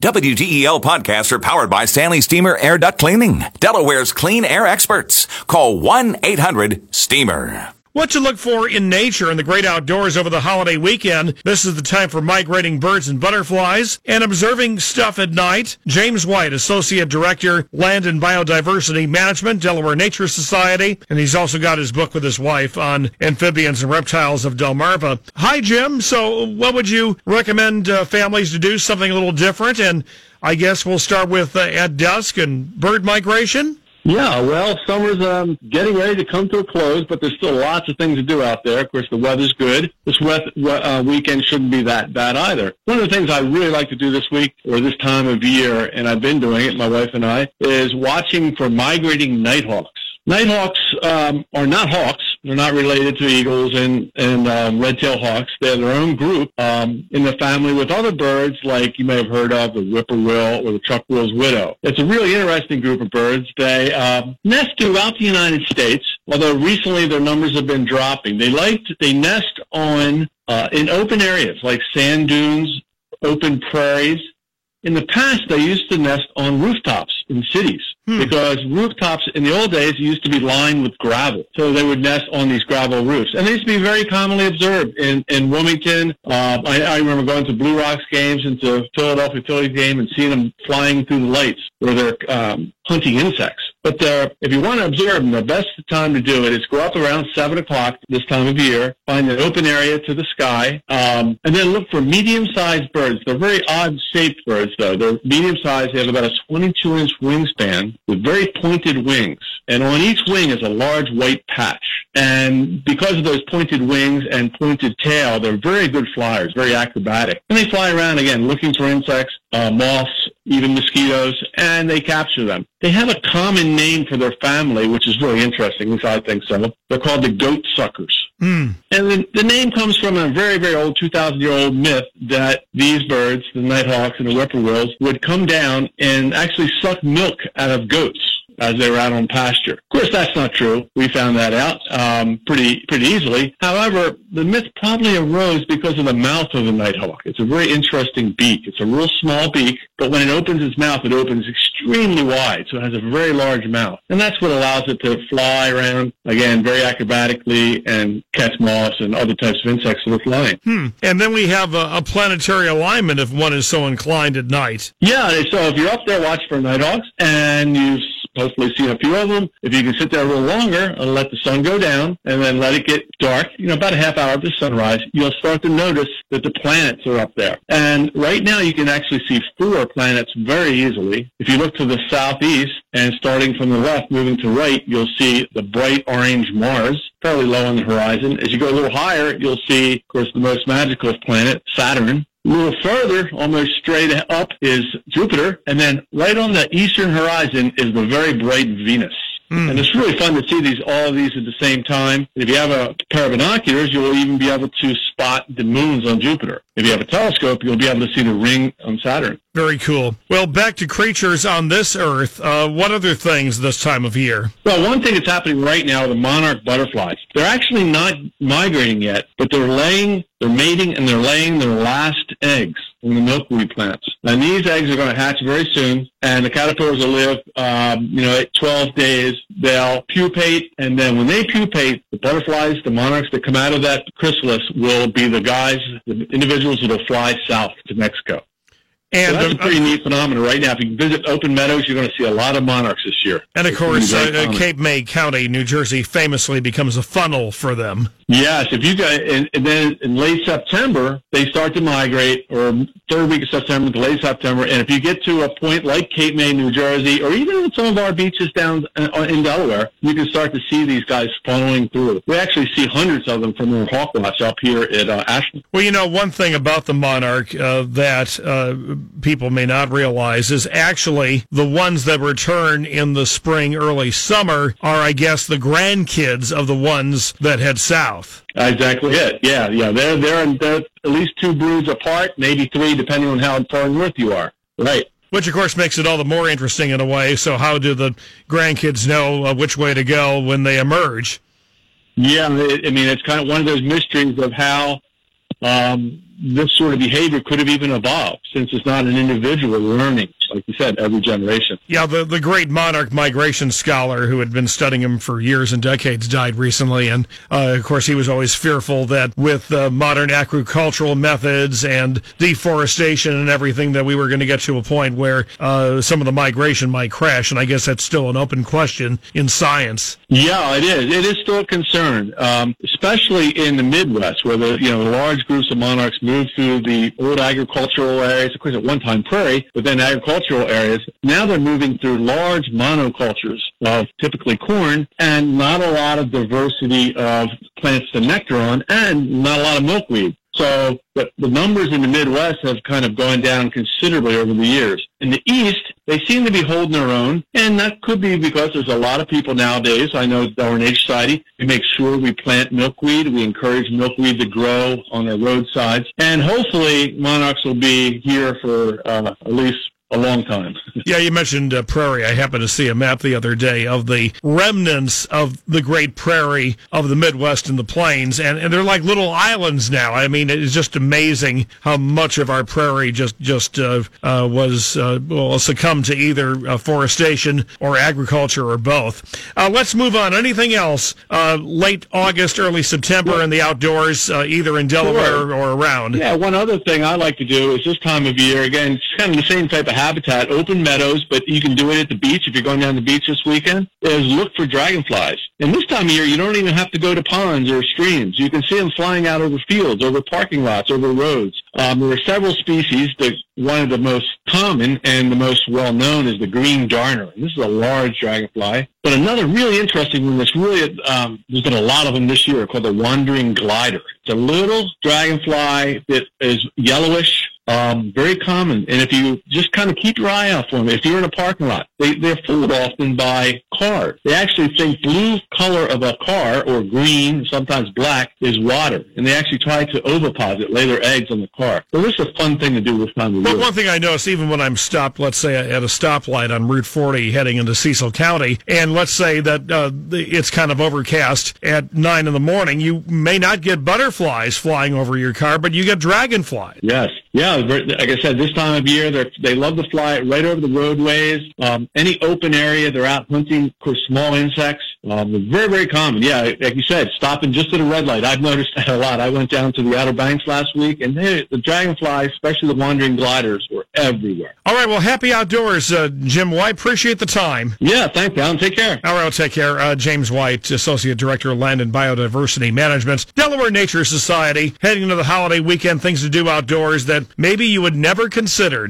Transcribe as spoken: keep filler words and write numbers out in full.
W T E L podcasts are powered by Stanley Steamer Air Duct Cleaning, Delaware's clean air experts. Call one eight hundred steamer. What to look for in nature and the great outdoors over the holiday weekend. This is the time for migrating birds and butterflies and observing stuff at night. James White, Associate Director, Land and Biodiversity Management, Delaware Nature Society. And he's also got his book with his wife on amphibians and reptiles of Delmarva. Hi, Jim. So what would you recommend uh, families to do? Something a little different. And I guess we'll start with uh, at dusk and bird migration. Yeah, well, summer's um, getting ready to come to a close, but there's still lots of things to do out there. Of course, the weather's good. This wet, uh, weekend shouldn't be that bad either. One of the things I really like to do this week, or this time of year, and I've been doing it, my wife and I, is watching for migrating nighthawks. Nighthawks um, are not hawks. They're not related to eagles and, and um, red-tailed hawks. They're their own group um, in the family with other birds like you may have heard of, the whippoorwill or the chuckwill's widow. It's a really interesting group of birds. They uh, nest throughout the United States, although recently their numbers have been dropping. They like to, they nest on uh, in open areas like sand dunes, open prairies. In the past, they used to nest on rooftops in cities hmm. because rooftops in the old days used to be lined with gravel. So they would nest on these gravel roofs. And they used to be very commonly observed in, in Wilmington. Uh, I, I remember going to Blue Rocks games and to Philadelphia Phillies game and seeing them flying through the lights where they're um, hunting insects. But uh, if you want to observe them, the best time to do it is go up around seven o'clock this time of year, find an open area to the sky, um, and then look for medium-sized birds. They're very odd-shaped birds, though. They're medium-sized. They have about a twenty-two inch wingspan with very pointed wings. And on each wing is a large white patch. And because of those pointed wings and pointed tail, they're very good flyers, very acrobatic. And they fly around, again, looking for insects, uh, moths, even mosquitoes, and they capture them. They have a common name for their family, which is really interesting, at least I think so. They're called the goat suckers. Mm. And the, the name comes from a very, very old two thousand year old myth that these birds, the nighthawks and the whippoorwills, would come down and actually suck milk out of goats as they were out on pasture. Of course, that's not true. We found that out um, pretty pretty easily. However, the myth probably arose because of the mouth of the nighthawk. It's a very interesting beak. It's a real small beak, but when it opens its mouth, it opens extremely wide, so it has a very large mouth. And that's what allows it to fly around, again, very acrobatically and catch moths and other types of insects that are flying. Hmm. And then we have a, a planetary alignment if one is so inclined at night. Yeah, so if you're up there, watch for nighthawks, and you hopefully see a few of them. If you can sit there a little longer and let the sun go down and then let it get dark, you know, about a half hour after sunrise, you'll start to notice that the planets are up there. And right now you can actually see four planets very easily. If you look to the southeast and starting from the left, moving to right, you'll see the bright orange Mars, fairly low on the horizon. As you go a little higher, you'll see, of course, the most magical planet, Saturn. A little further, almost straight up, is Jupiter. And then right on the eastern horizon is the very bright Venus. Mm. And it's really fun to see these all of these at the same time. If you have a pair of binoculars, you'll even be able to spot the moons on Jupiter. If you have a telescope, you'll be able to see the ring on Saturn. Very cool. Well, back to creatures on this Earth. Uh, what other things this time of year? Well, one thing that's happening right now are the monarch butterflies. They're actually not migrating yet, but they're laying, they're mating, and they're laying their last eggs from the milkweed plants. And these eggs are going to hatch very soon, and the caterpillars will live, um, you know, twelve days. They'll pupate, and then when they pupate, the butterflies, the monarchs that come out of that chrysalis will be the guys, the individuals that will fly south to Mexico. And so that's the, a pretty uh, neat phenomenon right now. If you visit open meadows, you're going to see a lot of monarchs this year. And, of it's course, uh, Cape May County, New Jersey, famously becomes a funnel for them. Yes. If you got, and, and then in late September, they start to migrate, or third week of September to late September. And if you get to a point like Cape May, New Jersey, or even some of our beaches down in Delaware, you can start to see these guys funneling through. We actually see hundreds of them from the hawk watch up here at uh, Ashland. Well, you know, one thing about the monarch uh, that uh, people may not realize is actually the ones that return in the spring, early summer are, I guess, the grandkids of the ones that head south. Exactly it. Yeah, yeah. They're, they're, they're at least two broods apart, maybe three, depending on how far north you are. Right. Which, of course, makes it all the more interesting in a way. So how do the grandkids know uh, which way to go when they emerge? Yeah, I mean, it's kind of one of those mysteries of how... Um, this sort of behavior could have even evolved, since it's not an individual learning, like you said, every generation. Yeah, the, the great monarch migration scholar who had been studying him for years and decades died recently, and uh, of course he was always fearful that with uh, modern agricultural methods and deforestation and everything that we were going to get to a point where uh, some of the migration might crash, and I guess that's still an open question in science. Yeah, it is. It is still a concern, um, especially in the Midwest, where the you know large groups of monarchs moved through the old agricultural areas, of course at one time prairie, but then agricultural areas. Now they're moving through large monocultures of typically corn and not a lot of diversity of plants to nectar on, and not a lot of milkweed. So the, the numbers in the Midwest have kind of gone down considerably over the years. In the East, they seem to be holding their own, and that could be because there's a lot of people nowadays. I know the Delaware Nature Society, we make sure we plant milkweed. We encourage milkweed to grow on our roadsides. And hopefully monarchs will be here for uh, at least a long time. Yeah, you mentioned uh, prairie. I happened to see a map the other day of the remnants of the great prairie of the Midwest and the plains, and, and they're like little islands now. I mean, it's just amazing how much of our prairie just just uh, uh, was uh, well, succumbed to either uh, forestation or agriculture or both. Uh, let's move on. Anything else? Uh, late August, early September, yeah. In the outdoors, uh, either in Delaware sure. or around. Yeah, one other thing I like to do is this time of year, again, it's kind of the same type of habitat, open meadows, but you can do it at the beach if you're going down the beach this weekend, is look for dragonflies. And this time of year, you don't even have to go to ponds or streams. You can see them flying out over fields, over parking lots, over roads. Um, there are several species. The, one of the most common and the most well-known is the green darner. And this is a large dragonfly. But another really interesting one that's really, um, there's been a lot of them this year, called the wandering glider. It's a little dragonfly that is yellowish. Um, very common, and if you just kind of keep your eye out for them, if you're in a parking lot, they, they're fooled often by cars. They actually think blue color of a car, or green, sometimes black, is water, and they actually try to oviposit, lay their eggs on the car. So this is a fun thing to do this time of year. But one thing I notice, even when I'm stopped, let's say at a stoplight on Route forty heading into Cecil County, and let's say that uh, it's kind of overcast at nine in the morning, you may not get butterflies flying over your car, but you get dragonflies. Yes. Yeah, like I said, this time of year, they they love to fly right over the roadways. Um, any open area, they're out hunting, of course, small insects. Um, they're very, very common. Yeah, like you said, stopping just at a red light. I've noticed that a lot. I went down to the Outer Banks last week, and they, the dragonflies, especially the wandering gliders, were everywhere. All right, well, happy outdoors, uh, Jim White. Appreciate the time. Yeah, thanks, Alan. Take care. All right, I'll take care. Uh, James White, Associate Director of Land and Biodiversity Management, Delaware Nature Society. Heading into the holiday weekend, things to do outdoors that maybe you had never considered.